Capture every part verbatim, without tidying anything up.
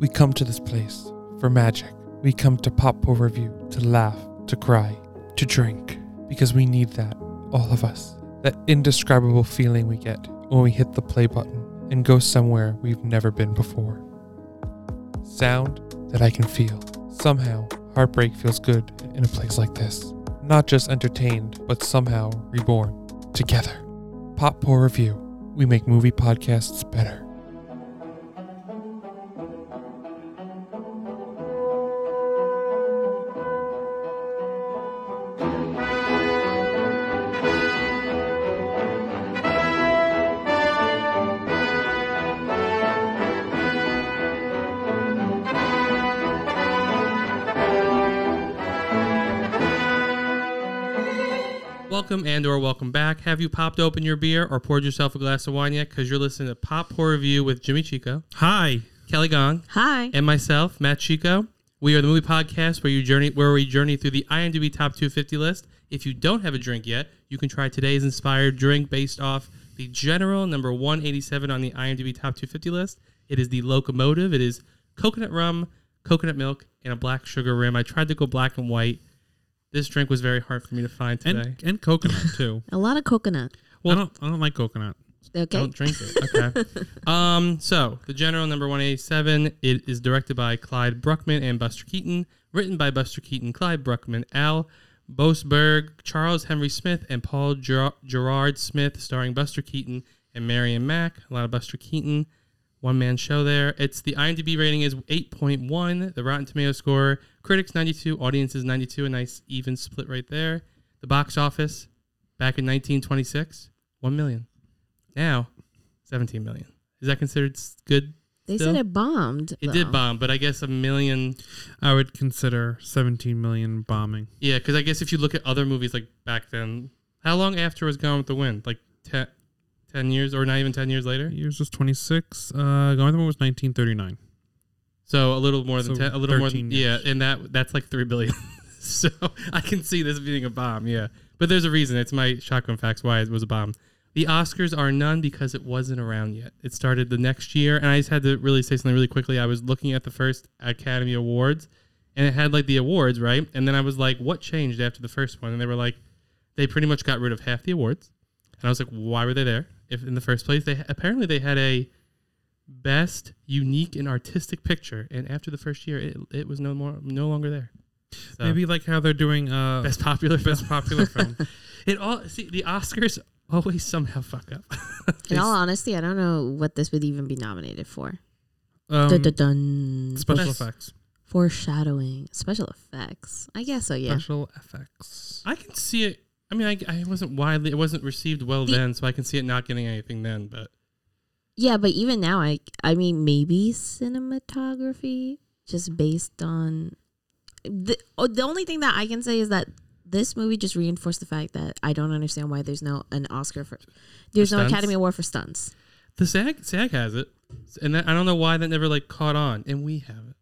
We come to this place for magic. We come to Pop Pour Review to laugh, to cry, to drink, because we need that, all of us. That indescribable feeling we get when we hit the play button and go somewhere we've never been before. Sound that I can feel. Somehow, heartbreak feels good in a place like this. Not just entertained, but somehow reborn. Together. Pop Pour Review. We make movie podcasts better. Welcome and or welcome back. Have you popped open your beer or poured yourself a glass of wine yet? Because you're listening to Pop Pour Review with Jimmy Chico. Hi. Kelly Gong. Hi. And myself, Matt Chico. We are the movie podcast where you journey where we journey through the IMDb Top two fifty list. If you don't have a drink yet, you can try today's inspired drink based off the general number one eighty-seven on the IMDb Top two fifty list. It is the Locomotive. It is coconut rum, coconut milk, and a black sugar rim. I tried to go black and white. This drink was very hard for me to find today. And, and coconut, too. A lot of coconut. Well, I don't, I don't like coconut. Okay. I don't drink it. Okay. um, so, the general number one eighty-seven, it is directed by Clyde Bruckman and Buster Keaton. Written by Buster Keaton, Clyde Bruckman, Al Bosberg, Charles Henry Smith, and Paul Ger- Gerard Smith, starring Buster Keaton and Marion Mack. A lot of Buster Keaton. One-man show there. It's the IMDb rating is eight point one. The Rotten Tomato score, critics ninety-two, audiences ninety-two. A nice even split right there. The box office back in nineteen twenty-six, one million. Now, seventeen million. Is that considered good? They still? Said it bombed. It though. did bomb, but I guess a million. I would consider seventeen million bombing. Yeah, because I guess if you look at other movies like back then, how long after was Gone with the Wind? Like ten. Ten years, or not even ten years later? Years was twenty-six. Uh, Gone with the Wind was nineteen thirty-nine. So a little more than so ten. A little more than years. Yeah, and that that's like three billion. So I can see this being a bomb. Yeah, but there's a reason. It's my shotgun facts why it was a bomb. The Oscars are none because it wasn't around yet. It started the next year, and I just had to really say something really quickly. I was looking at the first Academy Awards, and it had like the awards, right? And then I was like, what changed after the first one? And they were like, they pretty much got rid of half the awards. And I was like, why were they there? If in the first place, they apparently they had a best unique and artistic picture, and after the first year, it, it was no more no longer there. So, maybe like how they're doing uh, best popular best film. popular film. It all see the Oscars always somehow fuck up. In all honesty, I don't know what this would even be nominated for. Um, dun, dun, dun. Special best. effects, foreshadowing, special effects. I guess so. Yeah, special effects. I can see it. I mean, I, I wasn't widely, it wasn't received well the, then, so I can see it not getting anything then, but. Yeah, but even now, I, I mean, maybe cinematography, just based on, the, oh, the only thing that I can say is that this movie just reinforced the fact that I don't understand why there's no an Oscar for, there's for no stunts? Academy Award for stunts. The SAG, SAG has it, and that, I don't know why that never, like, caught on, and we have it.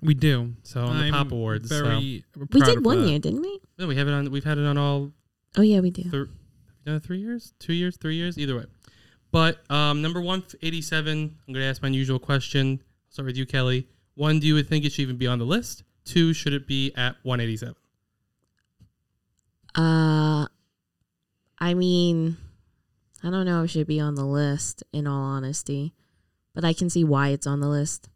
We do. So on I'm the Pop Awards. Very so. We did one that. year, didn't we? No, we have it on, we've had it on all. Oh, yeah, we do. Thir- no, three years? Two years? Three years? Either way. But um, number one eighty-seven, I'm going to ask my unusual question. I'll start with you, Kelly. One, do you think it should even be on the list? Two, should it be at one eighty-seven? Uh, I mean, I don't know if it should be on the list, in all honesty. But I can see why it's on the list.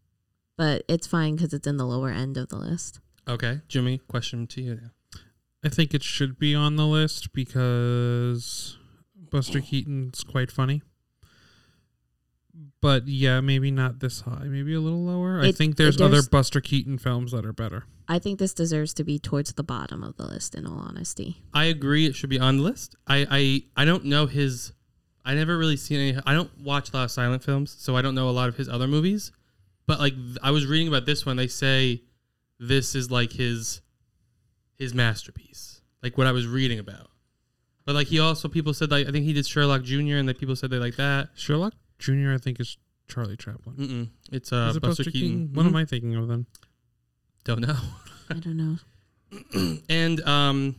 But it's fine because it's in the lower end of the list. Okay. Jimmy, question to you now. I think it should be on the list because Buster Keaton's quite funny. But yeah, maybe not this high. Maybe a little lower. It, I think there's other Buster Keaton films that are better. I think this deserves to be towards the bottom of the list, in all honesty. I agree it should be on the list. I, I, I don't know his... I never really seen any... I don't watch a lot of silent films, so I don't know a lot of his other movies. But like I was reading about this one. They say this is like his... his masterpiece, like what I was reading about. But like he also, people said, like I think he did Sherlock Junior and that people said they like that. Sherlock Junior I think is Charlie Chaplin. Mm-mm. It's uh, Buster, Buster Keaton. Keaton? Mm-hmm. What am I thinking of then? Don't know. I don't know. And um,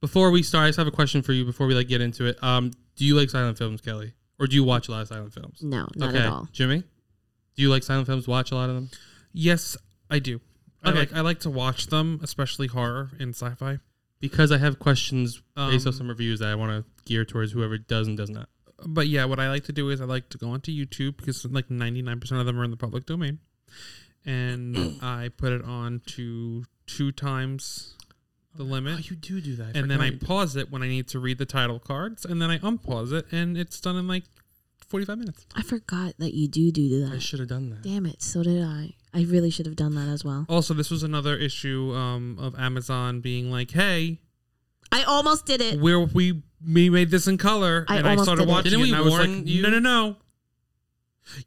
before we start, I just have a question for you before we like get into it. Um, do you like silent films, Kelly? Or do you watch a lot of silent films? No, not okay. at all. Jimmy? Do you like silent films? Watch a lot of them? Yes, I do. Okay. I like I like to watch them, especially horror and sci-fi. Because I have questions um, based on some reviews that I want to gear towards whoever does and does not. But yeah, what I like to do is I like to go onto YouTube because like ninety-nine percent of them are in the public domain. And I put it on to two times the limit. Oh, you do do that. I and then I pause it when I need to read the title cards. And then I unpause it and it's done in like forty-five minutes. I forgot that you do do that. I should have done that. Damn it. So did I. I really should have done that as well. Also, this was another issue um, of Amazon being like, hey. I almost did it. We're, we we made this in color. I and I started did watching it. Didn't we and I was warn like, you? No, no, no.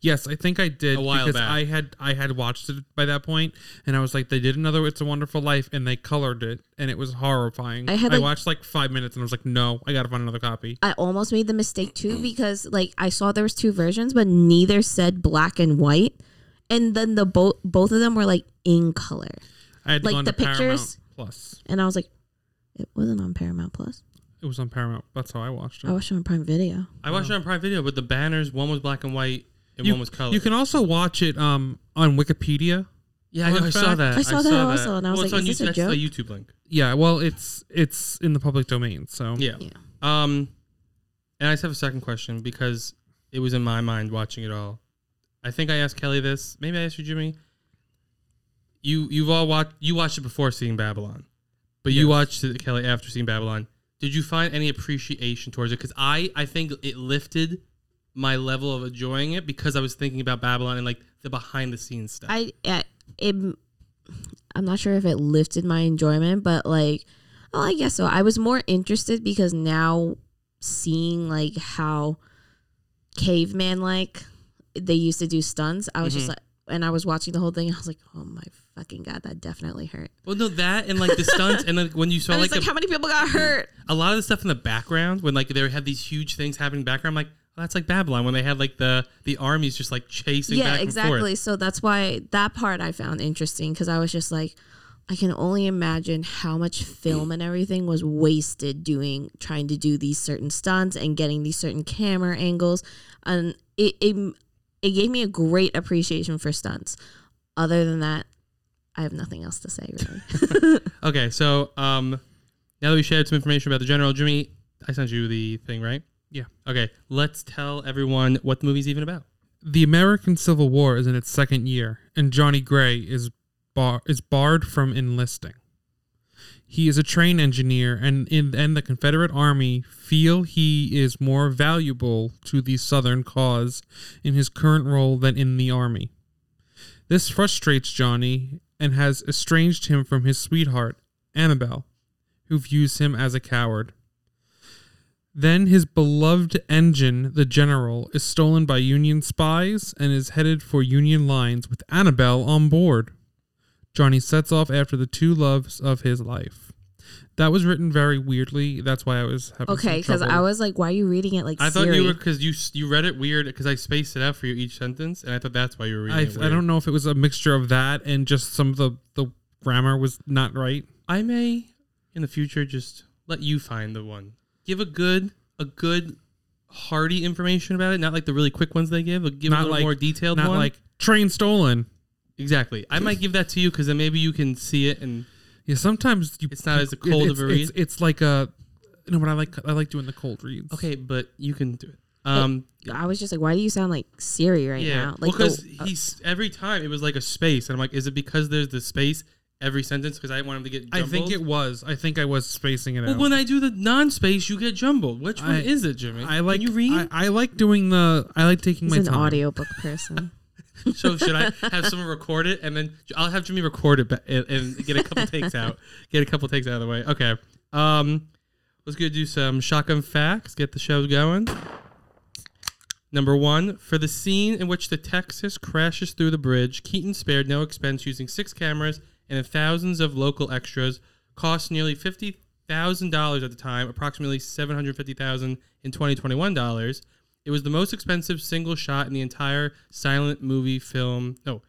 Yes, I think I did. A while because back. I had, I had watched it by that point, and I was like, they did another It's a Wonderful Life, and they colored it, and it was horrifying. I, had, like, I watched like five minutes, and I was like, no, I got to find another copy. I almost made the mistake, too, because like I saw there was two versions, but neither said black and white, and then the both both of them were like in color. I had to like go on the to pictures, Paramount Plus. And I was like, it wasn't on Paramount Plus. It was on Paramount. That's how I watched it. I watched it on Prime Video. I watched wow. it on Prime Video, but the banners, one was black and white, and you, one was color. You can also watch it um, on Wikipedia. Yeah, I, know, I saw that. I saw, I saw that also, that. and I was well, like, "Is this YouTube, a joke?" That's the YouTube link. Yeah, well, it's it's in the public domain, so yeah. yeah. Um, and I just have a second question because it was in my mind watching it all. I think I asked Kelly this. Maybe I asked you, Jimmy. You you've all watched you watched it before seeing Babylon, but yes. you watched it, Kelly, after seeing Babylon. Did you find any appreciation towards it? Because I, I think it lifted my level of enjoying it because I was thinking about Babylon and like the behind the scenes stuff. I, I it, I'm not sure if it lifted my enjoyment, but like, well, I guess so. I was more interested because now seeing like how caveman like they used to do stunts, I was mm-hmm. just like, and I was watching the whole thing. And I was like, oh my fucking God, that definitely hurt. Well, no, that and like the stunts and like when you saw like, like a, how many people got hurt. A lot of the stuff in the background when like they had these huge things happening in the background, I'm like, that's like Babylon when they had like the, the armies just like chasing yeah, back and exactly. forth. Yeah, exactly. So that's why that part I found interesting because I was just like, I can only imagine how much film and everything was wasted doing, trying to do these certain stunts and getting these certain camera angles. And it, it, it gave me a great appreciation for stunts. Other than that, I have nothing else to say really. Okay, so um, now that we shared some information about the general, Jimmy, I sent you the thing, right? Yeah. Okay, let's tell everyone what the movie's even about. The American Civil War is in its second year, and Johnny Gray is bar- is barred from enlisting. He is a train engineer, and in and the Confederate Army feel he is more valuable to the Southern cause in his current role than in the Army. This frustrates Johnny and has estranged him from his sweetheart, Annabelle, who views him as a coward. Then his beloved engine, the General, is stolen by Union spies and is headed for Union lines with Annabelle on board. Johnny sets off after the two loves of his life. That was written very weirdly. That's why I was having okay, because I was like, why are you reading it like I Siri? Thought you were, because you you read it weird, because I spaced it out for you each sentence, and I thought that's why you were reading I, it weird. I don't know if it was a mixture of that and just some of the, the grammar was not right. I may, in the future, just let you find the one. Give a good, a good, hearty information about it. Not like the really quick ones they give. But give not a little like, more detailed not one. Not like train stolen. Exactly. I might give that to you because then maybe you can see it and yeah. Sometimes you, it's not you, as a cold it, of a read. It's, it's like a you know what I like. I like doing the cold reads. Okay, but you can do it. Um, it, I was just like, why do you sound like Siri right yeah. now? Like because well, oh, he's every time it was like a space, and I'm like, is it because there's the space? Every sentence because I want him to get jumbled. I think it was. I think I was spacing it well, out. Well, when I do the non-space, you get jumbled. Which one I, is it, Jimmy? I like, Can you read? I, I like doing the... I like taking He's my time. He's an audiobook person. So should I have someone record it? And then I'll have Jimmy record it and, and get a couple takes out. Get a couple takes out of the way. Okay. Um, let's go do some shotgun facts. Get the show going. Number one, for the scene in which the Texas crashes through the bridge, Keaton spared no expense using six cameras and thousands of local extras, cost nearly fifty thousand dollars at the time, approximately seven hundred fifty thousand dollars in twenty twenty-one dollars. It was the most expensive single shot in the entire silent movie film. No,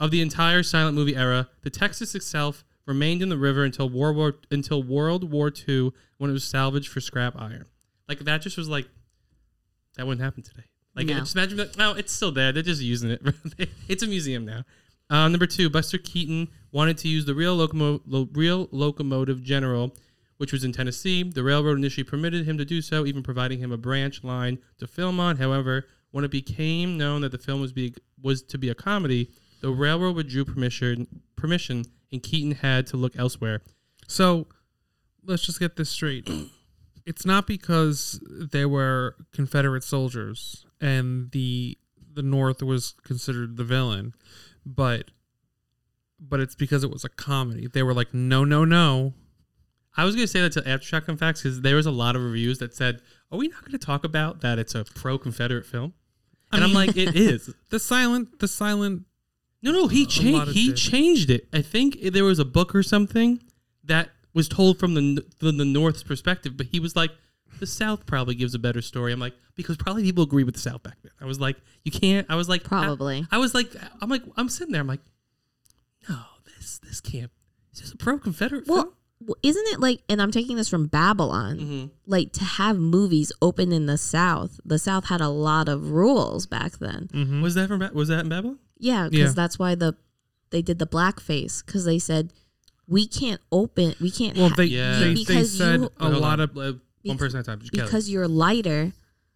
of the entire silent movie era. The Texas itself remained in the river until World War until World War Two, when it was salvaged for scrap iron. Like that just was like that wouldn't happen today. Like, no. Just imagine that. No, it's still there. They're just using it. It's a museum now. Um, number two, Buster Keaton wanted to use the real, locomo- lo- real locomotive general, which was in Tennessee. The railroad initially permitted him to do so, even providing him a branch line to film on. However, when it became known that the film was, be- was to be a comedy, the railroad withdrew permission, permission, and Keaton had to look elsewhere. So, let's just get this straight. It's not because they were Confederate soldiers and the the North was considered the villain, but but it's because it was a comedy. They were like, no, no, no. I was going to say that to After Shock and Facts because there was a lot of reviews that said, are we not going to talk about that it's a pro-Confederate film? And I mean, I'm like, it is. The silent, the silent. No, no, he, uh, cha- he changed it. I think there was a book or something that was told from the the, the North's perspective, but he was like, the South probably gives a better story. I'm like, because probably people agree with the South back then. I was like, you can't. I was like, probably. I, I was like, I'm like, I'm sitting there. I'm like, no, this this can't. Is this a pro-Confederate well, film? Well, isn't it like, and I'm taking this from Babylon, mm-hmm. like to have movies open in the South. The South had a lot of rules back then. Mm-hmm. Was that from was that in Babylon? Yeah, because yeah. that's why the they did the blackface because they said we can't open, we can't. Well, ha- they, yeah. they because they said you, a lot on. of uh, one person at a time because you're lighter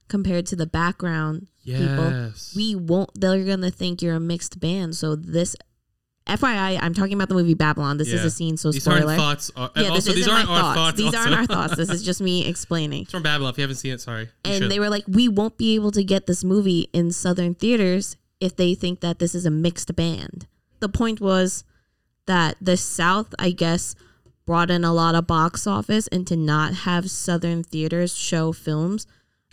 compared to the background yes. people. We won't. They're gonna think you're a mixed band. So this, F Y I, I'm talking about the movie Babylon. This yeah. is a scene. So these spoiler. Aren't thoughts are, yeah, also, this these aren't my our thoughts. thoughts these also. aren't our thoughts. This is just me explaining. It's from Babylon. If you haven't seen it, sorry. You and should. They were like, we won't be able to get this movie in Southern theaters if they think that this is a mixed band. The point was that the South, I guess, brought in a lot of box office, and to not have Southern theaters show films,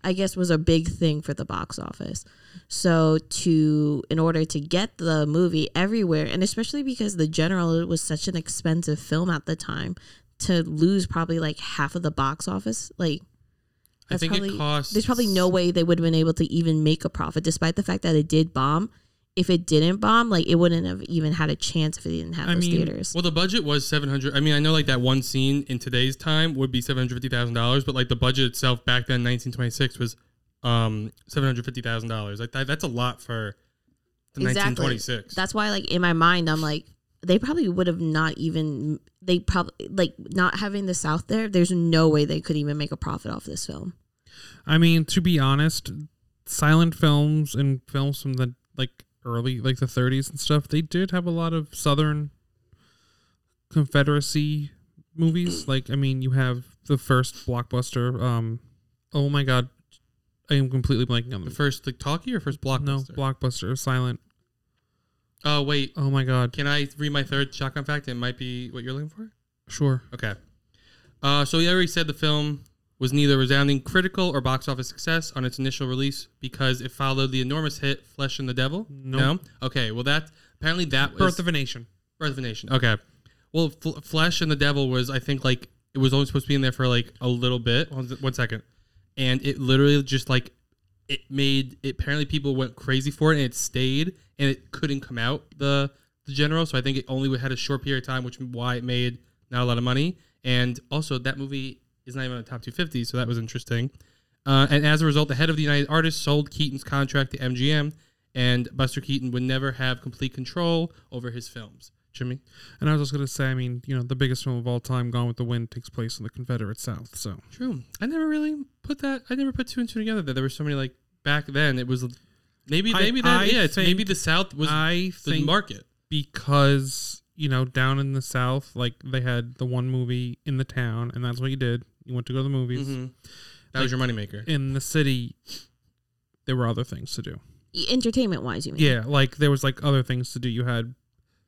I guess, was a big thing for the box office. So to, in order to get the movie everywhere, and especially because The General was such an expensive film at the time, to lose probably like half of the box office, like, I think probably, it costs... There's probably no way they would have been able to even make a profit, despite the fact that it did bomb. If it didn't bomb, like, it wouldn't have even had a chance if it didn't have I those mean, theaters. Well, the budget was seven hundred... I mean, I know, like, that one scene in today's time would be seven hundred fifty thousand dollars, but, like, the budget itself back then, nineteen twenty-six, was um, seven hundred fifty thousand dollars. Like, that, that's a lot for the exactly. nineteen twenty-six. That's why, like, in my mind, I'm like, they probably would have not even... They probably... Like, not having the South there, there's no way they could even make a profit off this film. I mean, to be honest, silent films and films from the like early, like the thirties and stuff, they did have a lot of Southern Confederacy movies. Like, I mean, you have the first blockbuster. Um, oh my God, I am completely blanking on them. The first like talkie or first blockbuster? No, blockbuster, silent. Oh wait. Oh my God. Can I read my third shotgun fact? It might be what you're looking for. Sure. Okay. Uh, so we already said the film was neither resounding critical or box office success on its initial release because it followed the enormous hit Flesh and the Devil? Nope. No? Okay, well, that apparently that was... Birth of a Nation. Birth of a Nation, okay. Well, F- Flesh and the Devil was, I think, like, it was only supposed to be in there for, like, a little bit. One, one second. And it literally just, like, it made... It, apparently, people went crazy for it, and it stayed, and it couldn't come out, the, the General, so I think it only had a short period of time, which is why it made not a lot of money. And also, that movie... is not even on the top two fifty, so that was interesting. Uh, and as a result, the head of the United Artists sold Keaton's contract to M G M, and Buster Keaton would never have complete control over his films. Jimmy? And I was just going to say, I mean, you know, the biggest film of all time, Gone with the Wind, takes place in the Confederate South, so. True. I never really put that, I never put two and two together, that there were so many, like, back then, it was, maybe, maybe I, that, I yeah, it's maybe the South was I the think market. Because, you know, down in the South, like, they had the one movie in the town, and that's what you did. You went to go to the movies. Mm-hmm. That like, was your moneymaker. In the city, there were other things to do. Entertainment-wise, you mean? Yeah, like, there was, like, other things to do. You had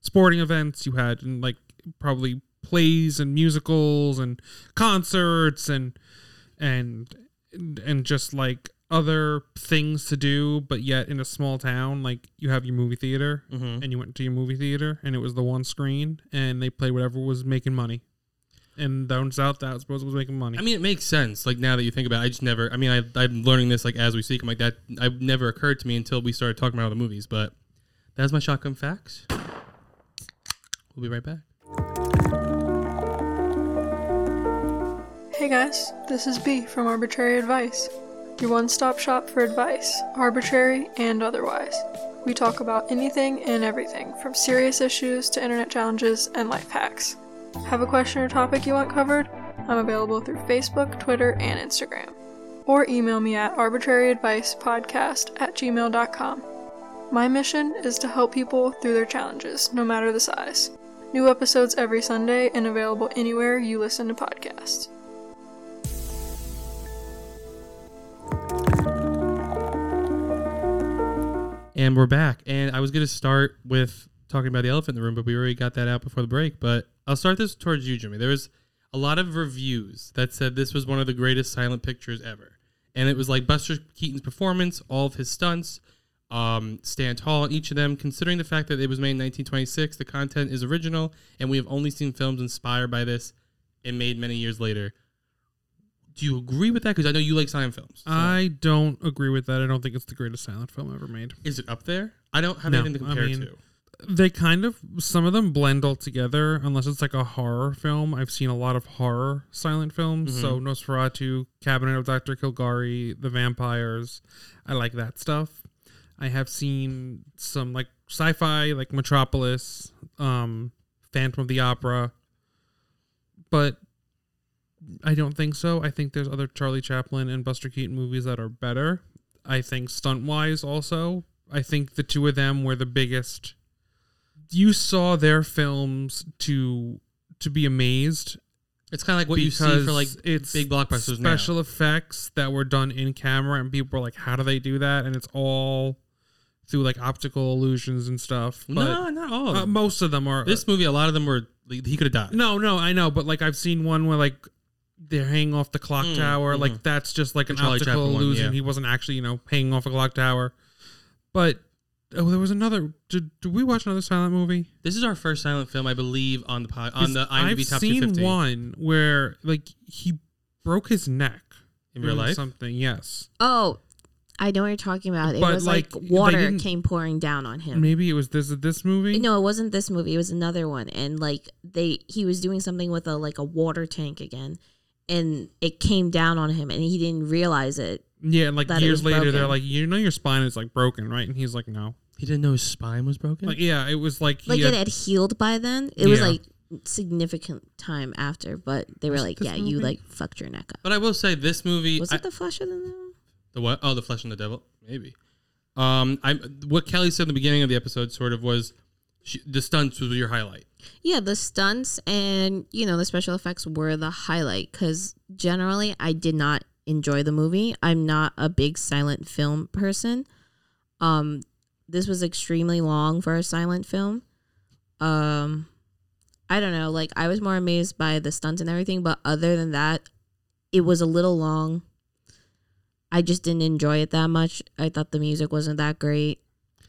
sporting events. You had, and, like, probably plays and musicals and concerts and, and, and just, like, other things to do. But yet, in a small town, like, you have your movie theater. Mm-hmm. And you went to your movie theater, and it was the one screen, and they played whatever was making money. And down south, that was supposed to be making money. I mean, it makes sense. Like, now that you think about it, I just never... I mean, I, I'm learning this, like, as we speak. I'm like, that I never occurred to me until we started talking about all the movies. But that's my Shotgun Facts. We'll be right back. Hey, guys. This is B from Arbitrary Advice. Your one-stop shop for advice, arbitrary and otherwise. We talk about anything and everything, from serious issues to internet challenges and life hacks. Have a question or topic you want covered? I'm available through Facebook, Twitter, and Instagram. Or email me at arbitrary advice podcast at gmail dot com. My mission is to help people through their challenges, no matter the size. New episodes every Sunday and available anywhere you listen to podcasts. And we're back. And I was going to start with talking about the elephant in the room, but we already got that out before the break. But I'll start this towards you, Jimmy. There was a lot of reviews that said this was one of the greatest silent pictures ever. And it was like Buster Keaton's performance, all of his stunts, um, stand tall, each of them. Considering the fact that it was made in nineteen twenty-six, the content is original, and we have only seen films inspired by this and made many years later. Do you agree with that? Because I know you like silent films. So. I don't agree with that. I don't think it's the greatest silent film ever made. Is it up there? I don't have no, anything to compare I mean, to. They kind of, some of them blend all together, unless it's like a horror film. I've seen a lot of horror silent films. Mm-hmm. So Nosferatu, Cabinet of Doctor Kilgore, The Vampires. I like that stuff. I have seen some like sci-fi, like Metropolis, um, Phantom of the Opera. But I don't think so. I think there's other Charlie Chaplin and Buster Keaton movies that are better. I think stunt-wise also. I think the two of them were the biggest. You saw their films to to be amazed. It's kind of like what you see for like it's big blockbusters now. Special effects that were done in camera, and people were like, how do they do that? And it's all through like optical illusions and stuff. But no, not all of them. Uh, most of them are. This movie, a lot of them were, he could have died. No, no, I know. But like I've seen one where like, they're hanging off the clock mm, tower. Mm. Like, that's just like an Charlie optical Chaplin illusion. One, yeah. He wasn't actually, you know, hanging off a clock tower. But, oh, there was another. Did, did we watch another silent movie? This is our first silent film, I believe, on the pod, on the IMDb I've Top two fifty. I've seen one where, like, he broke his neck. In real life? Something, yes. Oh, I know what you're talking about. It but was like, like water came pouring down on him. Maybe it was this this movie? No, it wasn't this movie. It was another one. And, like, they he was doing something with, a like, a water tank again. And it came down on him, and he didn't realize it. Yeah, and like years later, broken. They're like, you know, your spine is like broken, right? And he's like, no. He didn't know his spine was broken? Like, yeah, it was like... Like he had, it had healed by then? It yeah. was like significant time after, but they were was like, yeah, movie? You like fucked your neck up. But I will say this movie... Was I, it The Flesh and the Devil? The what? Oh, The Flesh and the Devil? Maybe. Um, I What Kelly said in the beginning of the episode sort of was, she, the stunts was your highlight. Yeah, the stunts and, you know, the special effects were the highlight because generally I did not enjoy the movie. I'm not a big silent film person. Um, this was extremely long for a silent film. Um, I don't know. Like, I was more amazed by the stunts and everything, but other than that, it was a little long. I just didn't enjoy it that much. I thought the music wasn't that great.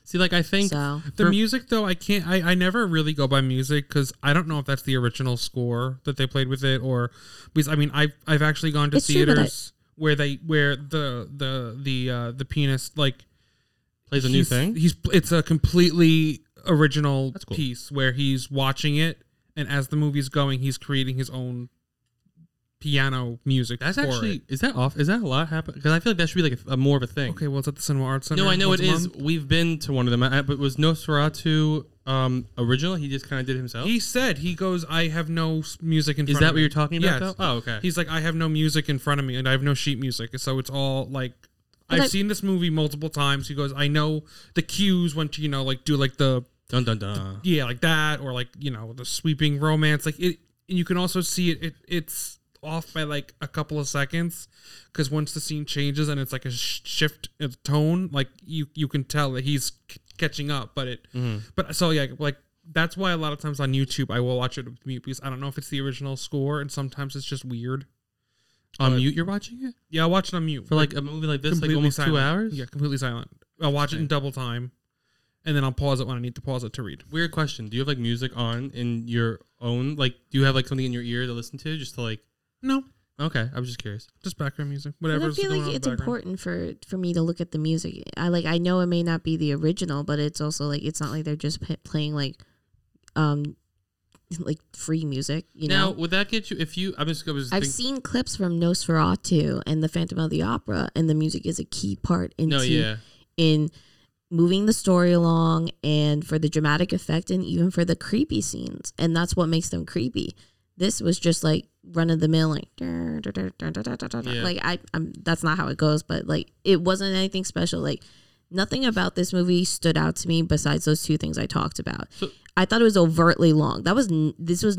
See, like, I think so. the music, though, I can't, I, I never really go by music because I don't know if that's the original score that they played with it or, because, I mean, I've, I've actually gone to it's theaters I, where they, where the, the, the, uh, the pianist, like, plays a new thing. He's, it's a completely original cool. piece where he's watching it and as the movie's going, he's creating his own piano music. That's actually it. Is that off? Is that a lot happening? Because I feel like that should be like a, a more of a thing. Okay, well, it's at the Cinema Arts Center. No, I know it is. Month. We've been to one of them. I, but was Nosferatu um, original? He just kind of did it himself. He said he goes, "I have no music in." Is front Is that of what me. You're talking about? Yes. Though? Oh, okay. He's like, "I have no music in front of me, and I have no sheet music." So it's all like, but I've I- seen this movie multiple times. He goes, "I know the cues when to, you know, like do like the dun dun dun, the, yeah, like that, or like you know the sweeping romance, like it." And you can also see it. it it's off by like a couple of seconds because once the scene changes and it's like a sh- shift in tone, like you you can tell that he's c- catching up, but it mm-hmm. but so yeah, like that's why a lot of times on YouTube I will watch it with mute because I don't know if it's the original score and sometimes it's just weird on um, mute. You're watching it? Yeah, I watch it on mute for like, like a movie like this, like almost silent. two hours. Yeah, completely silent. I'll watch okay. it in double time and then I'll pause it when I need to pause it to read. Weird question, do you have like music on in your own, like do you have like something in your ear to listen to just to like... No. Okay, I was just curious. Just background music, whatever. I feel like it's important for, for me to look at the music. I like. I know it may not be the original, but it's also like it's not like they're just p- playing like, um, like free music, you now, know. Now, would that get you if you? I'm just, I was just I've thinking, seen clips from Nosferatu and the Phantom of the Opera, and the music is a key part into no, yeah. in moving the story along, and for the dramatic effect, and even for the creepy scenes, and that's what makes them creepy. This was just like run of the mill, like dur, dur, dur, dur, dur, dur, dur. Yeah. like I, I'm. That's not how it goes, but like it wasn't anything special, like. Nothing about this movie stood out to me besides those two things I talked about. So, I thought it was overtly long. That was this was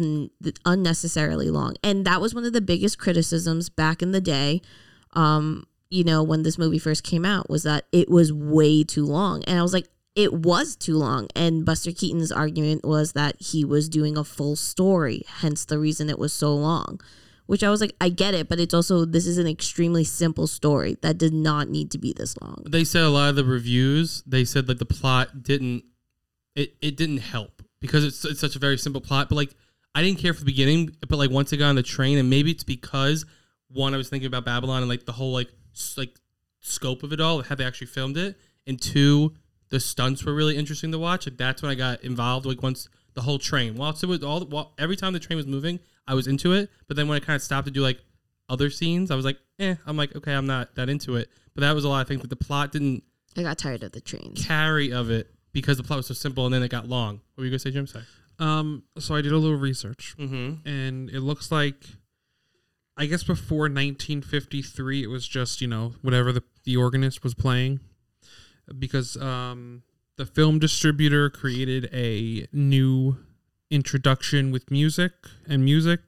unnecessarily long, and that was one of the biggest criticisms back in the day. Um, you know, when this movie first came out, was that it was way too long, and I was like, it was too long. And Buster Keaton's argument was that he was doing a full story, hence the reason it was so long. Which I was like, I get it, but it's also, this is an extremely simple story that did not need to be this long. They said a lot of the reviews, they said like the plot didn't, it, it didn't help because it's, it's such a very simple plot. But like, I didn't care for the beginning, but like once I got on the train, and maybe it's because one, I was thinking about Babylon and like the whole like, like scope of it all, how they actually filmed it. And two, the stunts were really interesting to watch. Like that's when I got involved. Like once the whole train, while it was all, while, every time the train was moving, I was into it, but then when I kind of stopped to do like other scenes, I was like, eh, I'm like, okay, I'm not that into it. But that was a lot of things, but the plot didn't... I got tired of the train. Carry of it, because the plot was so simple, and then it got long. What were you going to say, Jim? Sorry. Um, so I did a little research, mm-hmm. and it looks like, I guess before nineteen fifty-three, it was just, you know, whatever the, the organist was playing, because um, the film distributor created a new... introduction with music and music,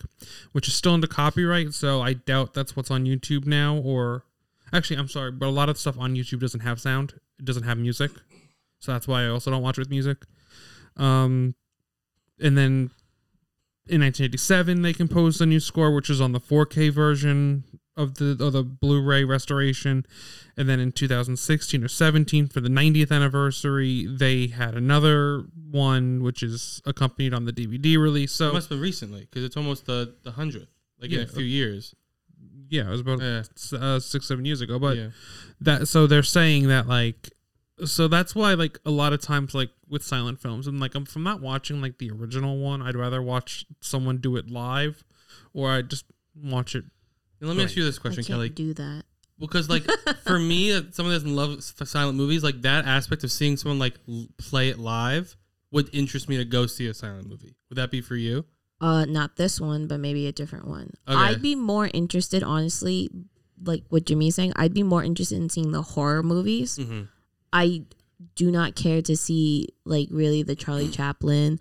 which is still under copyright, so I doubt that's what's on YouTube now. Or actually, I'm sorry, but a lot of stuff on YouTube doesn't have sound, it doesn't have music, so that's why I also don't watch it with music. Um, and then in nineteen eighty-seven, they composed a new score, which is on the four K version of the of the Blu-ray restoration. And then in two thousand sixteen or seventeen, for the ninetieth anniversary, they had another one, which is accompanied on the D V D release. So it must have been recently, because it's almost the, the hundredth, like yeah, in a few years. Yeah, it was about yeah. uh, six, seven years ago. But yeah. that, so they're saying that, like, so that's why, like, a lot of times, like, with silent films, and like, I'm, if I'm not watching, like, the original one, I'd rather watch someone do it live, or I just watch it. And let me right. ask you this question, I can't Kelly. Do that. Because, like, for me, someone that doesn't love silent movies, like, that aspect of seeing someone, like, l- play it live would interest me to go see a silent movie. Would that be for you? Uh, not this one, but maybe a different one. Okay. I'd be more interested, honestly, like what Jimmy's saying, I'd be more interested in seeing the horror movies. Mm-hmm. I do not care to see, like, really the Charlie Chaplin.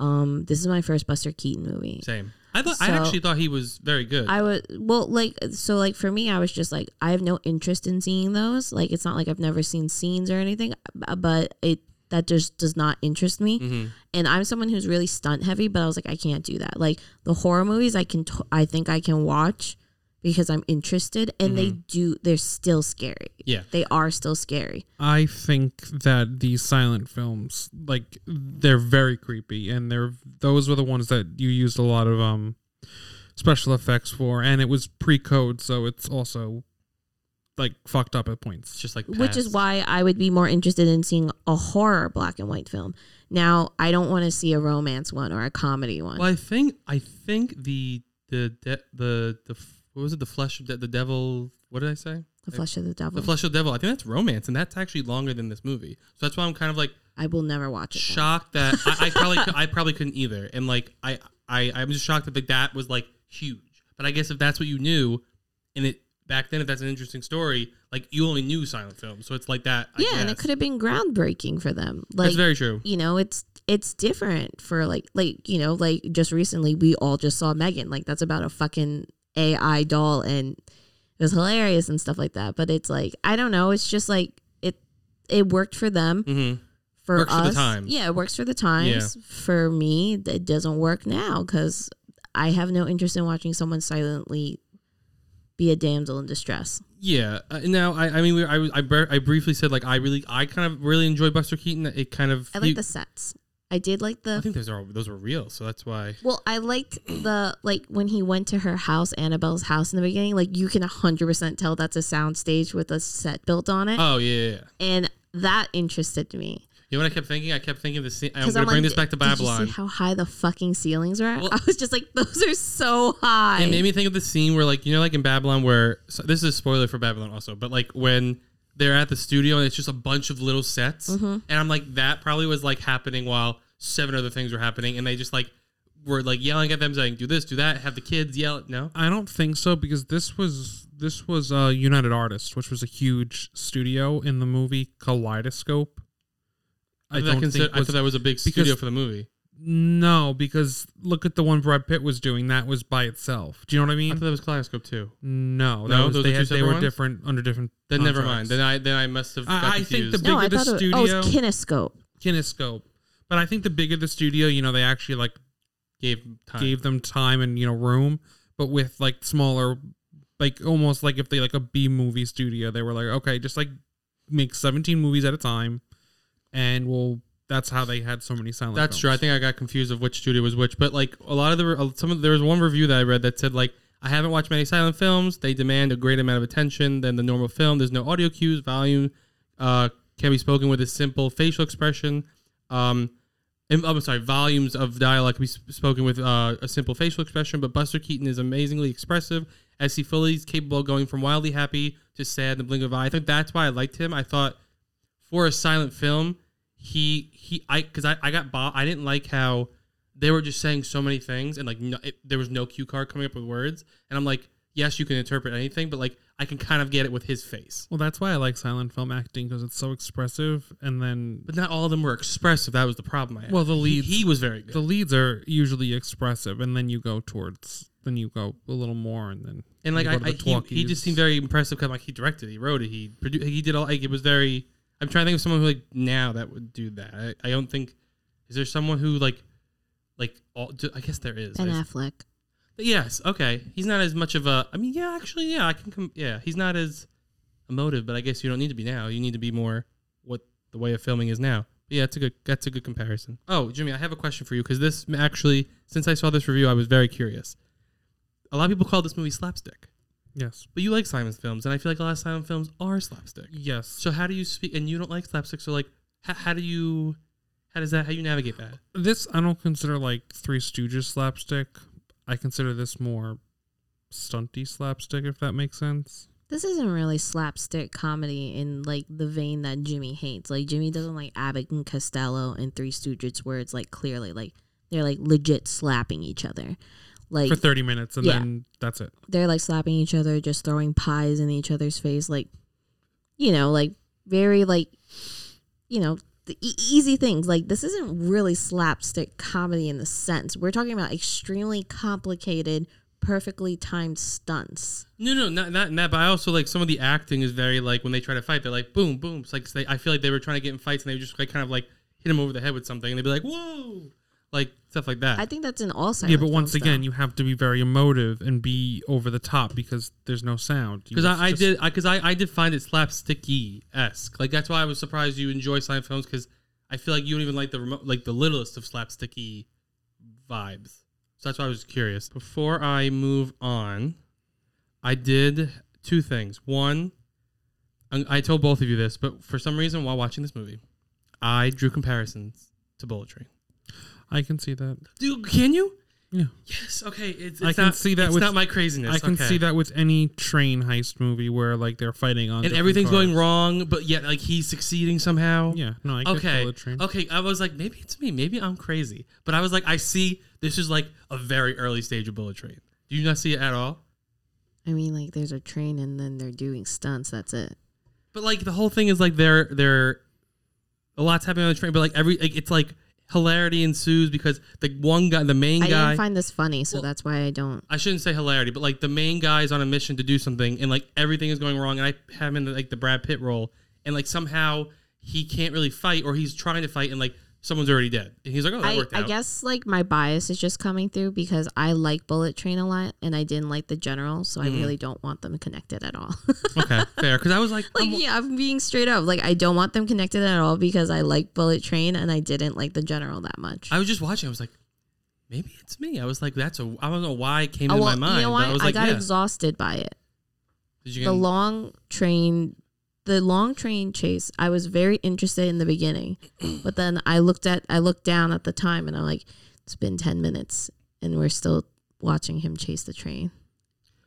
Um, this is my first Buster Keaton movie. Same. I thought so, I actually thought he was very good. I was well, like so, like for me, I was just like, I have no interest in seeing those. Like, it's not like I've never seen scenes or anything, but it that just does not interest me. Mm-hmm. And I'm someone who's really stunt heavy, but I was like, I can't do that. Like the horror movies, I can, t- I think I can watch because I'm interested, and mm-hmm. they do. They're still scary. Yeah, they are still scary. I think that these silent films, like, they're very creepy, and they're those were the ones that you used a lot of um special effects for, and it was pre-code, so it's also like fucked up at points. Just like past. Which is why I would be more interested in seeing a horror black and white film. Now, I don't want to see a romance one or a comedy one. Well, I think I think the the the the, the what was it? The Flesh of the, the Devil. What did I say? The Flesh of the Devil. The Flesh of the Devil. I think that's romance, and that's actually longer than this movie. So that's why I'm kind of like, I will never watch it. Shocked then. that I, I probably I probably couldn't either, and like I I I'm just shocked that like, that was like huge. But I guess if that's what you knew, and it back then, if that's an interesting story, like you only knew silent films, so it's like that. I yeah, guess. And it could have been groundbreaking for them. Like, that's very true. You know, it's it's different for like like you know like just recently we all just saw Megan. Like that's about a fucking A I doll, and it was hilarious and stuff like that, but it's like I don't know, it's just like it it worked for them, mm-hmm. for works us for the times. Yeah, it works for the times. Yeah. For me, it doesn't work now because I have no interest in watching someone silently be a damsel in distress. Yeah, uh, now I I mean we, I was I, br- I briefly said like I really I kind of really enjoy Buster Keaton. It kind of I like you, the sets. I did like the... I think those are those were real, so that's why... Well, I liked the... Like, when he went to her house, Annabelle's house in the beginning, like, you can one hundred percent tell that's a soundstage with a set built on it. Oh, yeah. And that interested me. You know what I kept thinking? I kept thinking of the scene. I'm going like, to bring this back to Babylon. Did you see how high the fucking ceilings were? Well, I was just like, those are so high. It made me think of the scene where, like, you know, like in Babylon where... So this is a spoiler for Babylon also, but, like, when they're at the studio and it's just a bunch of little sets. Mm-hmm. And I'm like, that probably was, like, happening while seven other things were happening. And they just, like, were, like, yelling at them saying, do this, do that, have the kids yell. No? I don't think so, because this was... This was uh, United Artists, which was a huge studio in the movie Kaleidoscope. I, I, don't consider, think was, I thought that was a big because, studio for the movie. No, because look at the one Brad Pitt was doing. That was by itself. Do you know what I mean? I thought that was Kaleidoscope too. No, that no, was, those they, had, they were ones? different under different. Then contracts. Never mind. Then I then I must have. Got I, I think the bigger no, the it, studio. Oh, it's Kinescope. Kinescope, but I think the bigger the studio, you know, they actually like gave time. gave them time and you know room, but with like smaller. Like, almost like if they, like, a B-movie studio, they were like, okay, just, like, make seventeen movies at a time, and we'll, that's how they had so many silent films. That's true. I think I got confused of which studio was which, but, like, a lot of the, some of, there was one review that I read that said, like, I haven't watched many silent films. They demand a great amount of attention than the normal film. There's no audio cues. Volume uh, can be spoken with a simple facial expression. Um, and, I'm sorry, volumes of dialogue can be spoken with uh, a simple facial expression, but Buster Keaton is amazingly expressive, as he fully is capable of going from wildly happy to sad in the blink of an eye. I think that's why I liked him. I thought for a silent film, he he I because I, I got bo- I didn't like how they were just saying so many things and like no, it, there was no cue card coming up with words. And I'm like, yes, you can interpret anything, but like I can kind of get it with his face. Well, that's why I like silent film acting because it's so expressive. And then, but not all of them were expressive. That was the problem I had. Well, the leads he, he was very good. The leads are usually expressive, and then you go towards. Then you go a little more, and then and like I, I he, he just seemed very impressive because like he directed, he wrote it, he produced, he did all. Like, it was very. I'm trying to think of someone who like now that would do that. I, I don't think is there someone who like like all. I guess there is. Ben Affleck. Yes. Okay. He's not as much of a. I mean, yeah. Actually, yeah. I can come. Yeah. He's not as emotive, but I guess you don't need to be now. You need to be more what the way of filming is now. Yeah, it's a good. That's a good comparison. Oh, Jimmy, I have a question for you because this actually, since I saw this review, I was very curious. A lot of people call this movie slapstick. Yes. But you like silent films, and I feel like a lot of silent films are slapstick. Yes. So how do you speak, and you don't like slapstick, so like, how, how do you, how does that, how do you navigate that? This, I don't consider like Three Stooges slapstick. I consider this more stunty slapstick, if that makes sense. This isn't really slapstick comedy in like the vein that Jimmy hates. Like Jimmy doesn't like Abbott and Costello and Three Stooges where it's like clearly like, they're like legit slapping each other. Like, for thirty minutes, and yeah. Then that's it. They're, like, slapping each other, just throwing pies in each other's face. Like, you know, like, very, like, you know, the e- easy things. Like, this isn't really slapstick comedy in the sense. We're talking about extremely complicated, perfectly timed stunts. No, no, not, not in that, but I also, like, some of the acting is very, like, when they try to fight, they're like, boom, boom. It's like, they, I feel like they were trying to get in fights, and they would just, like, kind of, like, hit them over the head with something, and they'd be like, whoa. Like, stuff like that. I think that's in all silent. Yeah, but once again, though. You have to be very emotive and be over the top because there's no sound. Because I, I did because I, I, I did find it slapsticky-esque. Like, that's why I was surprised you enjoy silent films because I feel like you don't even like the remote, like the littlest of slapsticky vibes. So that's why I was curious. Before I move on, I did two things. One, I told both of you this, but for some reason while watching this movie, I drew comparisons to Bullet Train. I can see that. Dude, can you? Yeah. Yes. Okay. It's, it's I can not, see that. It's with, not my craziness. I can okay. see that with any train heist movie where like they're fighting on and everything's cars. Going wrong, but yet like he's succeeding somehow. Yeah. No. I can okay. The train. Okay. I was like, maybe it's me. Maybe I'm crazy. But I was like, I see this is like a very early stage of Bullet Train. Do you not see it at all? I mean, like there's a train and then they're doing stunts. That's it. But like the whole thing is like they're they're a lot's happening on the train, but like every like, it's like. Hilarity ensues because the one guy, the main I guy... I didn't find this funny, so well, that's why I don't... I shouldn't say hilarity, but, like, the main guy is on a mission to do something, and, like, everything is going wrong, and I have him in, like, the Brad Pitt role, and, like, somehow he can't really fight, or he's trying to fight, and, like, someone's already dead. And he's like, oh, that I, worked out. I guess, like, my bias is just coming through because I like Bullet Train a lot, and I didn't like The General, so mm-hmm. I really don't want them connected at all. Okay, fair, because I was like... Like, I'm, yeah, I'm being straight up. Like, I don't want them connected at all because I like Bullet Train, and I didn't like The General that much. I was just watching. I was like, maybe it's me. I was like, that's a... I don't know why it came oh, to well, my mind. You know why? I, was I like, got yeah. exhausted by it. Did you get the long train The long train chase, I was very interested in the beginning, but then I looked at, I looked down at the time and I'm like, it's been ten minutes and we're still watching him chase the train.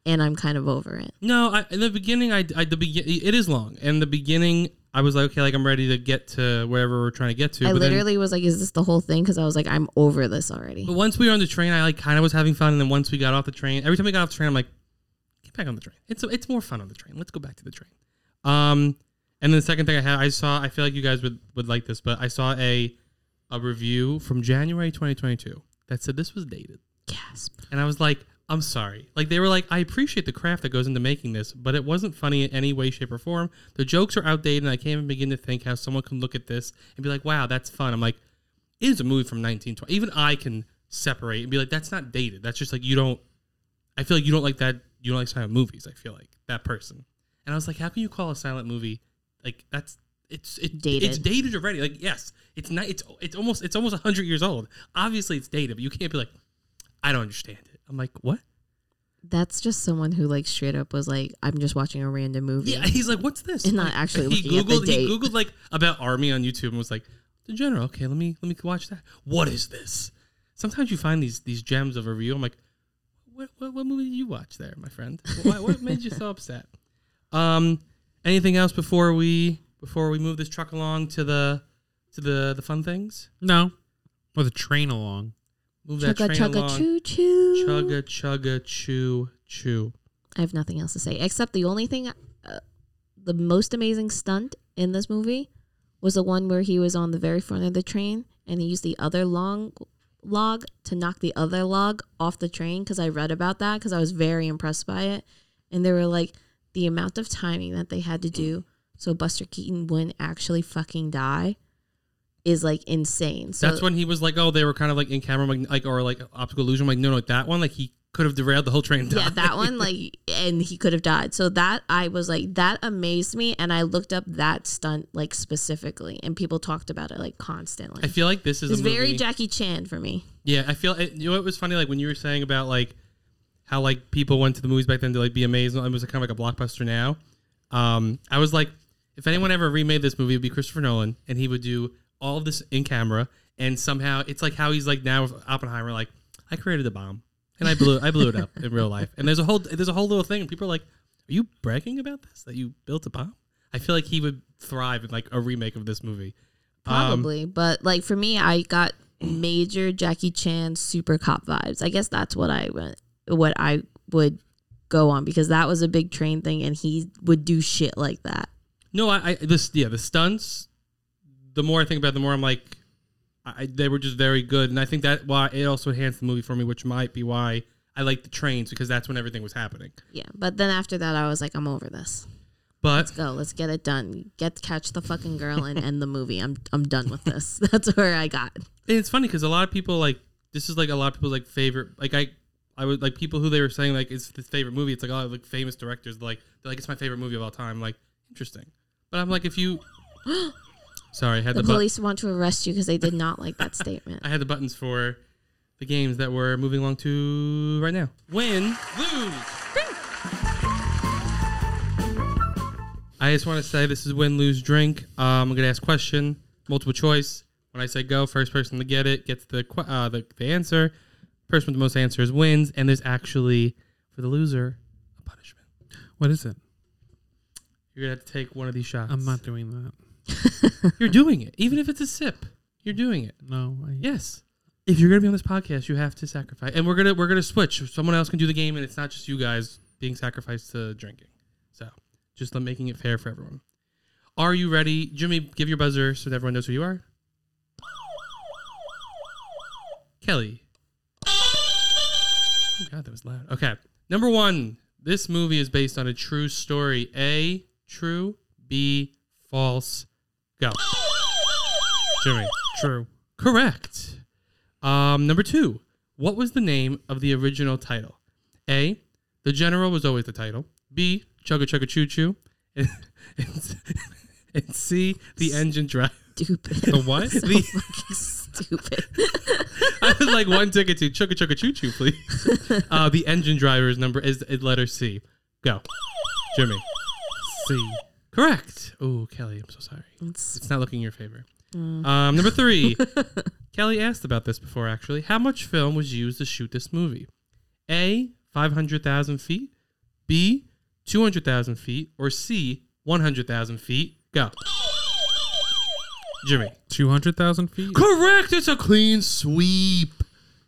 And I'm kind of over it. No, I, in the beginning, I, I the be- it is long. And the beginning, I was like, okay, like I'm ready to get to wherever we're trying to get to. I but literally then, was like, is this the whole thing? Because I was like, I'm over this already. But once we were on the train, I like kind of was having fun. And then once we got off the train, every time we got off the train, I'm like, get back on the train. It's it's more fun on the train. Let's go back to the train. Um, and then the second thing I had, I saw, I feel like you guys would, would like this, but I saw a a review from January twenty twenty-two that said this was dated. Gasp. And I was like, I'm sorry. Like, they were like, I appreciate the craft that goes into making this, but it wasn't funny in any way, shape, or form. The jokes are outdated, and I can't even begin to think how someone can look at this and be like, wow, that's fun. I'm like, it is a movie from nineteen twenty. Even I can separate and be like, that's not dated. That's just like, you don't, I feel like you don't like that. You don't like silent movies, I feel like, that person. And I was like, how can you call a silent movie, like, that's, it's it, dated. It's dated already. Like, yes, it's not, it's, it's almost, it's almost one hundred years old. Obviously, it's dated, but you can't be like, I don't understand it. I'm like, what? That's just someone who, like, straight up was like, I'm just watching a random movie. Yeah, he's like, what's this? And not actually looking Googled, at the date. He Googled, like, about Army on YouTube and was like, the general, okay, let me let me watch that. What is this? Sometimes you find these these gems of a review. I'm like, what, what, what movie did you watch there, my friend? What, what made you so upset? Um, anything else before we before we move this truck along to the to the, the fun things? No. Or the train along. Move chugga, that train chugga, along. Choo, choo. Chugga, chugga, choo, choo. I have nothing else to say, except the only thing, uh, the most amazing stunt in this movie was the one where he was on the very front of the train and he used the other long log to knock the other log off the train, because I read about that because I was very impressed by it. And they were like, the amount of timing that they had to do so Buster Keaton wouldn't actually fucking die is, like, insane. So that's when he was like, oh, they were kind of, like, in camera, like, like or, like, optical illusion. Like, no, no, that one, like, he could have derailed the whole train. Yeah, died. That one, like, and he could have died. So that, I was like, that amazed me, and I looked up that stunt, like, specifically, and people talked about it, like, constantly. I feel like this is it's a movie. It's very Jackie Chan for me. Yeah, I feel, you know, it was funny, like, when you were saying about, like, how, like, people went to the movies back then to, like, be amazed. It was kind of like a blockbuster now. Um, I was like, if anyone ever remade this movie, it would be Christopher Nolan, and he would do all of this in camera, and somehow it's like how he's like now with Oppenheimer, like, I created a bomb and I blew I blew it up in real life. And there's a whole there's a whole little thing, and people are like, are you bragging about this, that you built a bomb? I feel like he would thrive in, like, a remake of this movie. Probably. Um, but, like, for me, I got major Jackie Chan super cop vibes. I guess that's what I went what I would go on, because that was a big train thing and he would do shit like that. No, I, I this yeah, the stunts. The more I think about it, the more I'm like, I, they were just very good. And I think that why it also enhanced the movie for me, which might be why I like the trains, because that's when everything was happening. Yeah, but then after that, I was like, I'm over this. But let's go. Let's get it done. Get catch the fucking girl and end the movie. I'm I'm done with this. That's where I got. And it's funny because a lot of people, like, this is like a lot of people's, like, favorite. Like, I I would like people who they were saying, like, it's his favorite movie. It's like, oh, like, famous directors. Like, they're like, it's my favorite movie of all time. Like, interesting. But I'm like, if you... Sorry, I had the, the police bu- want to arrest you because they did not like that statement. I had the buttons for the games that we're moving along to right now. Win, lose. Drink. I just want to say this is win, lose, drink. Um, I'm going to ask question, multiple choice. When I say go, first person to get it gets the uh, the, the answer. Person with the most answers wins. And there's actually, for the loser, a punishment. What is it? You're going to have to take one of these shots. I'm not doing that. You're doing it. Even if it's a sip, you're doing it. No. I... Yes. If you're going to be on this podcast, you have to sacrifice. And we're going to we're gonna switch. Someone else can do the game, and it's not just you guys being sacrificed to drinking. So just making it fair for everyone. Are you ready? Jimmy, give your buzzer so that everyone knows who you are. Kelly. Oh, God, that was loud. Okay. Number one, this movie is based on a true story. A, true. B, false. Go. Jimmy. True. Correct. Um, number two. What was the name of the original title? A, The General was always the title. B, Chugga Chugga Choo Choo. And, and, and C, The Engine Drive. Stupid. The what? So the fucking stupid. I was like, one ticket to Chugga Chugga Choo Choo, please. Uh, the Engine Driver's number is, is letter C. Go. Jimmy. C. Correct. Oh, Kelly, I'm so sorry. It's, it's not looking in your favor. Uh. Um, number three. Kelly asked about this before, actually. How much film was used to shoot this movie? A, five hundred thousand feet. B, two hundred thousand feet. Or C, one hundred thousand feet. Go. Jimmy. two hundred thousand feet? Correct. It's a clean sweep.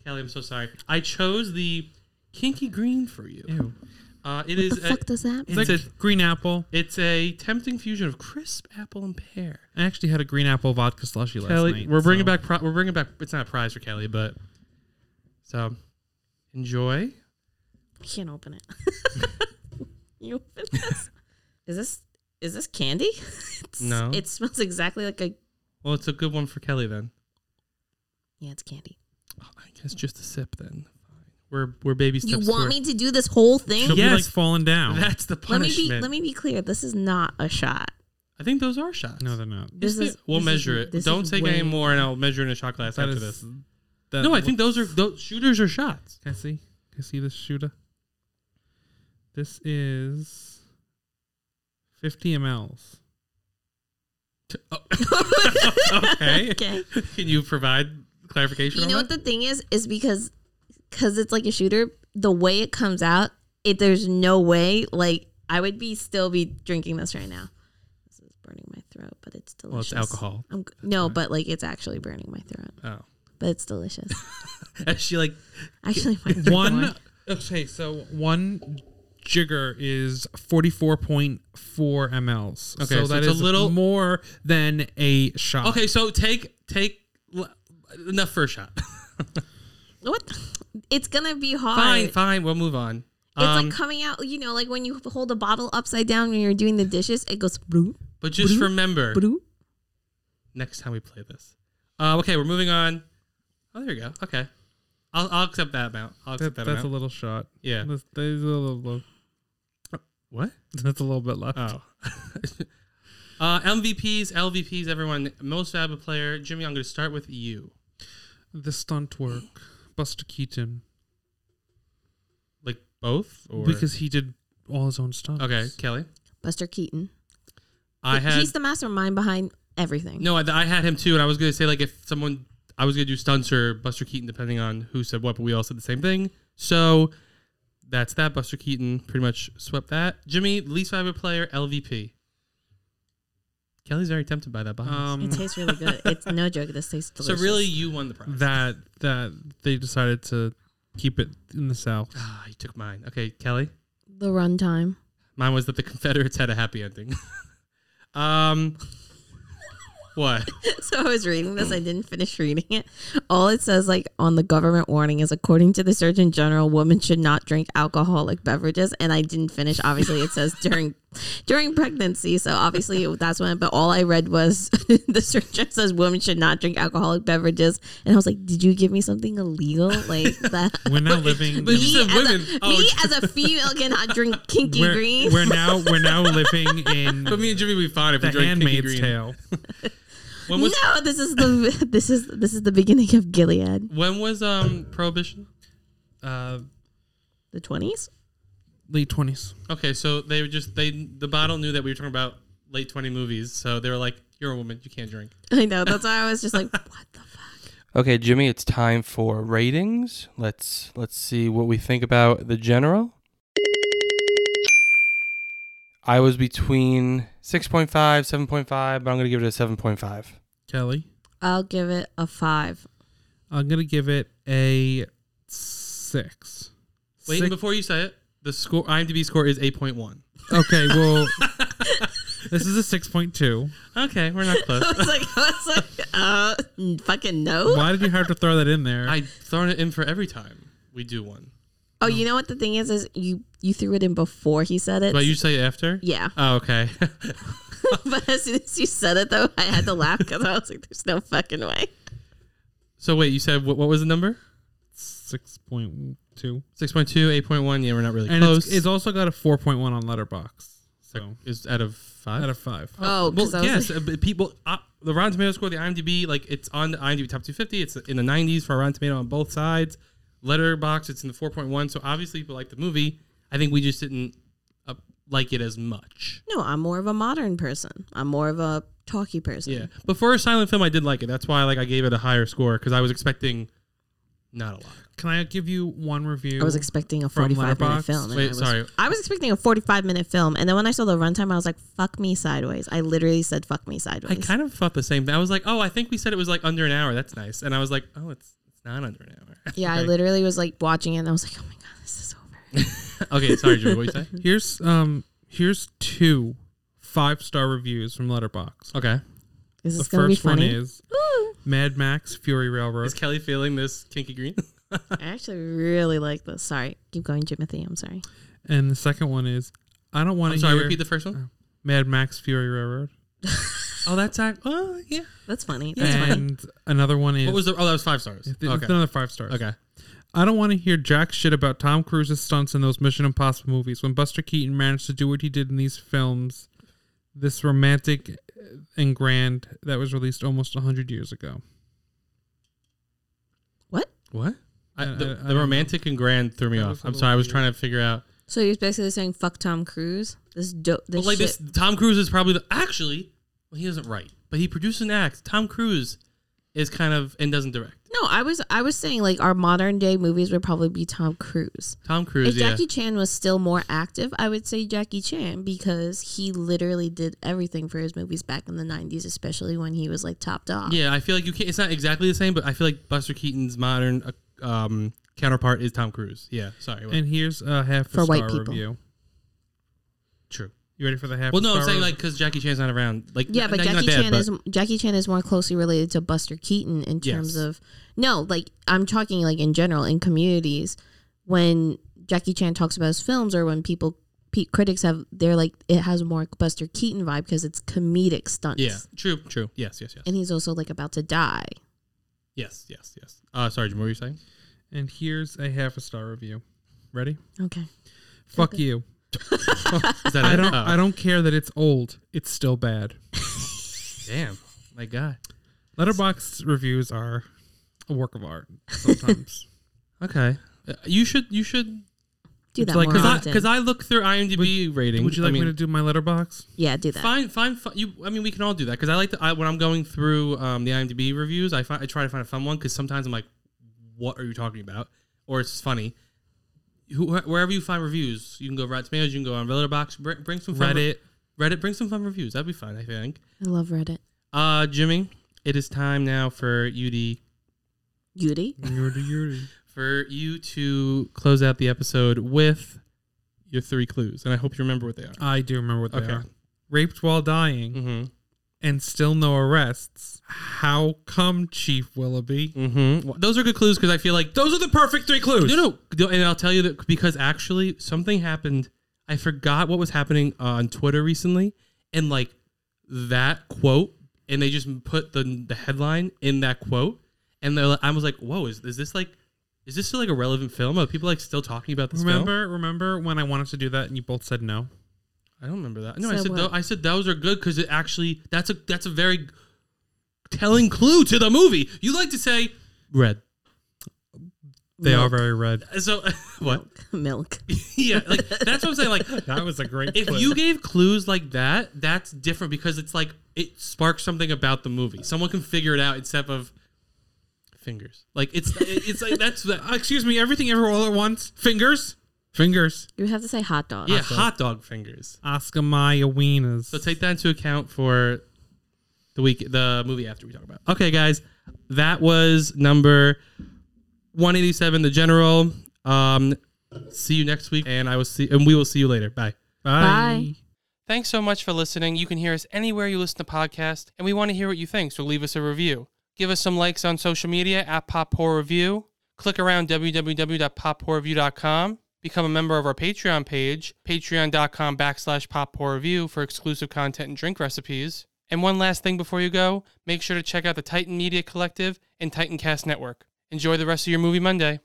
Kelly, I'm so sorry. I chose the kinky green for you. Ew. Uh, it what is the fuck a, does that mean? It's like a green apple. It's a tempting fusion of crisp apple and pear. I actually had a green apple vodka slushie last Kelly, night. We're bringing so. back. Pro, we're bringing back. It's not a prize for Kelly, but so enjoy. I can't open it. You open this? Is this is this candy? It's, no. It smells exactly like a. Well, it's a good one for Kelly then. Yeah, it's candy. Oh, I guess just a sip then. We're we're baby steps. You want forward. me to do this whole thing? She'll yes. be like falling down. That's the punishment. Let me be, let me be clear. This is not a shot. I think those are shots. No, they're not. This this is, is, we'll this measure is, it. Don't take any more, and I'll measure in a shot glass after is, this. No, I think those are those shooters are shots. Can I see? Can I see this shooter? This is fifty milliliters. Oh. okay. okay. Can you provide clarification? You on know that? What the thing is? Is because. Because it's like a shooter, the way it comes out, it there's no way. Like, I would be still be drinking this right now. This is burning my throat, but it's delicious. Well, it's alcohol. I'm, no, right. but, like, it's actually burning my throat. Oh. But it's delicious. Actually, like... Actually, my one. Going. Okay, so one jigger is forty-four point four milliliters. Okay, so, so that it's is a little more than a shot. Okay, so take... take enough for a shot. What? It's gonna be hard. Fine, fine. We'll move on. It's um, like coming out, you know, like when you hold a bottle upside down when you're doing the dishes, it goes. But just bloop, remember, bloop. Next time we play this. Uh, okay, we're moving on. Oh, there you go. Okay, I'll, I'll accept that amount. I'll accept that, that that's amount. That's a little shot. Yeah, that's, that's a little low. What? That's a little bit left. Oh. uh, M V Ps, L V Ps, everyone. Most valuable player, Jimmy. I'm going to start with you. The stunt work. Buster Keaton. Like both? Or? Because he did all his own stunts. Okay, Kelly? Buster Keaton. I had, He's the mastermind behind everything. No, I, I had him too, and I was going to say, like, if someone... I was going to do stunts or Buster Keaton, depending on who said what, but we all said the same thing. So, that's that. Buster Keaton pretty much swept that. Jimmy, least favorite player, L V P. Kelly's very tempted by that Bahamas. Um, it tastes really good. It's no joke. This tastes delicious. So really, you won the prize. That that they decided to keep it in the South. Ah, oh, you took mine. Okay, Kelly? The runtime. Mine was that the Confederates had a happy ending. um, What? So I was reading this. I didn't finish reading it. All it says like on the government warning is, according to the Surgeon General, women should not drink alcoholic beverages. And I didn't finish. Obviously, it says during... during pregnancy, so obviously that's when, but all I read was the surgeon says women should not drink alcoholic beverages, and I was like, did you give me something illegal like that? We're not living but you said women. A, oh. Me as a female cannot drink kinky we're, green. We're now we're now living in but me and Jimmy will be fine if we drink kinky green. Tale. When was, no, this is the this is this is the beginning of Gilead. When was um Prohibition? Uh the twenties? Late twenties. Okay, so they were just they the bottle knew that we were talking about late twenty movies, so they were like, "You're a woman, you can't drink." I know. That's why I was just like, "What the fuck?" Okay, Jimmy, it's time for ratings. Let's let's see what we think about The General. I was between six point five, seven point five, but I'm going to give it a seven point five. Kelly? I'll give it a five. I'm going to give it a six. Wait, six. Before you say it. The score, IMDb score is eight point one. Okay, well, this is a six point two. Okay, we're not close. I was like, I was like uh, fucking no. Why did you have to throw that in there? I throw it in for every time we do one. Oh, oh. You know what the thing is? Is you, you threw it in before he said it. But you say it after? Yeah. Oh, okay. But as soon as you said it, though, I had to laugh because I was like, there's no fucking way. So wait, you said, what, what was the number? six point one. Two. six point two, eight point one. Yeah, we're not really and close. It's, it's also got a four point one on Letterboxd. So is out of five? Out of five. Oh, well, yes. Like... Uh, people, uh, the Rotten Tomato score, the IMDb, like it's on the IMDb top two fifty. It's in the nineties for Rotten Tomato on both sides. Letterboxd, it's in the four point one. So obviously, people like the movie. I think we just didn't up, like it as much. No, I'm more of a modern person. I'm more of a talky person. Yeah, but for a silent film, I did like it. That's why like I gave it a higher score because I was expecting not a lot. Can I give you one review? I was expecting a forty-five minute film. Wait, I was, sorry. I was expecting a forty-five minute film, and then when I saw the runtime, I was like, fuck me sideways. I literally said, fuck me sideways. I kind of thought the same thing. I was like, oh, I think we said it was like under an hour. That's nice. And I was like, oh, it's, it's not under an hour. Yeah, right. I literally was like watching it, and I was like, oh my God, this is over. Okay, sorry, Drew, what did you say? Here's, um, here's two five-star reviews from Letterboxd. Okay. Is this going to be funny? The first one is Mad Max, Fury Railroad. Is Kelly feeling this kinky green? I actually really like this. Sorry. Keep going, Jimothy. I'm sorry. And the second one is, I don't want to hear... sorry, repeat the first one? Uh, Mad Max, Fury Railroad. Oh, that's... Act- oh, yeah. That's funny. That's and funny. Another one is... what was the... oh, that was five stars. It's okay. Another five stars. Okay. I don't want to hear jack shit about Tom Cruise's stunts in those Mission Impossible movies. When Buster Keaton managed to do what he did in these films, this romantic and grand that was released almost one hundred years ago. What? What? I, the, I, I the romantic know. And grand threw me that off. I'm sorry. I was trying to figure out. So you're basically saying fuck Tom Cruise? This dope. This well, like shit. This, Tom Cruise is probably the, actually. Well, he doesn't write, but he produced an act. Tom Cruise is kind of and doesn't direct. No, I was I was saying like our modern day movies would probably be Tom Cruise. Tom Cruise. If Jackie yeah. Chan was still more active, I would say Jackie Chan because he literally did everything for his movies back in the nineties, especially when he was like top dog. Yeah, I feel like you can't. It's not exactly the same, but I feel like Buster Keaton's modern. Uh, Um, counterpart is Tom Cruise. Yeah, sorry. What? And here's a half a for star white people. Review. True. You ready for the half? Well, no, star I'm saying review? Like because Jackie Chan's not around. Like yeah, but Jackie Chan dead, is but. Jackie Chan is more closely related to Buster Keaton in terms yes. of no, like I'm talking like in general in communities when Jackie Chan talks about his films or when people pe- critics have they're like it has more Buster Keaton vibe because it's comedic stunts. Yeah, true, true. Yes, yes, yes. And he's also like about to die. Yes, yes, yes. Uh, sorry, Jim, what were you saying? And here's a half a star review. Ready? Okay. Fuck okay. you. Is that I it? don't. Oh. I don't care that it's old. It's still bad. Damn. My God. Letterboxd reviews are a work of art sometimes. Okay. Uh, you should. You should do that like, more often. Because I, I look through IMDb would, ratings. Would you like I mean, me to do my Letterboxd? Yeah, do that. Fine. Fine. Fun, you. I mean, we can all do that. Because I like to. I, when I'm going through um, the IMDb reviews, I find I try to find a fun one. Because sometimes I'm like. What are you talking about? Or it's funny. Who, wherever you find reviews, you can go Rotten Tomatoes, you can go on Letterboxd, br- bring some fun Reddit. Re- Reddit, bring some fun reviews. That'd be fun, I think. I love Reddit. Uh, Jimmy, it is time now for you to... You to? You to, you to. For you to close out the episode with your three clues. And I hope you remember what they are. I do remember what they okay. are. Raped while dying. Mm-hmm. And still no arrests. How come, Chief Willoughby? Mm-hmm. Those are good clues because I feel like those are the perfect three clues. No, no, and I'll tell you that because actually something happened. I forgot what was happening on Twitter recently, and like that quote, and they just put the the headline in that quote, and I was like, "Whoa, is is this like, is this still like a relevant film? Are people like still talking about this?" Remember, film? remember when I wanted to do that, and you both said no. I don't remember that. No, so I said th- I said those are good because it actually that's a that's a very telling clue to the movie. You like to say red. They Milk. Are very red. So what? Milk. Yeah, like that's what I'm saying. Like that was a great. If clue. You gave clues like that, that's different because it's like it sparks something about the movie. Someone can figure it out instead of fingers. Like it's it's like that's that. Excuse me. Everything, everywhere, all at once. Fingers. Fingers. You have to say hot dog. Yeah, hot dog, hot dog fingers. Oscar Mayer wieners. So take that into account for the week, the movie after we talk about it. Okay, guys, that was number one eighty-seven, The General. Um, see you next week, and I will see, and we will see you later. Bye. Bye. Bye. Thanks so much for listening. You can hear us anywhere you listen to podcasts, and we want to hear what you think, so leave us a review. Give us some likes on social media at Pop Pour Review. Click around w w w dot pop pour review dot com. Become a member of our Patreon page, patreon.com backslash Pop Pour Review for exclusive content and drink recipes. And one last thing before you go, make sure to check out the Titan Media Collective and Titan Cast Network. Enjoy the rest of your Movie Monday.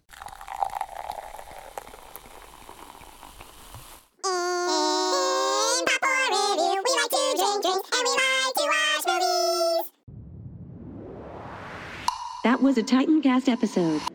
That was a Titan Cast episode.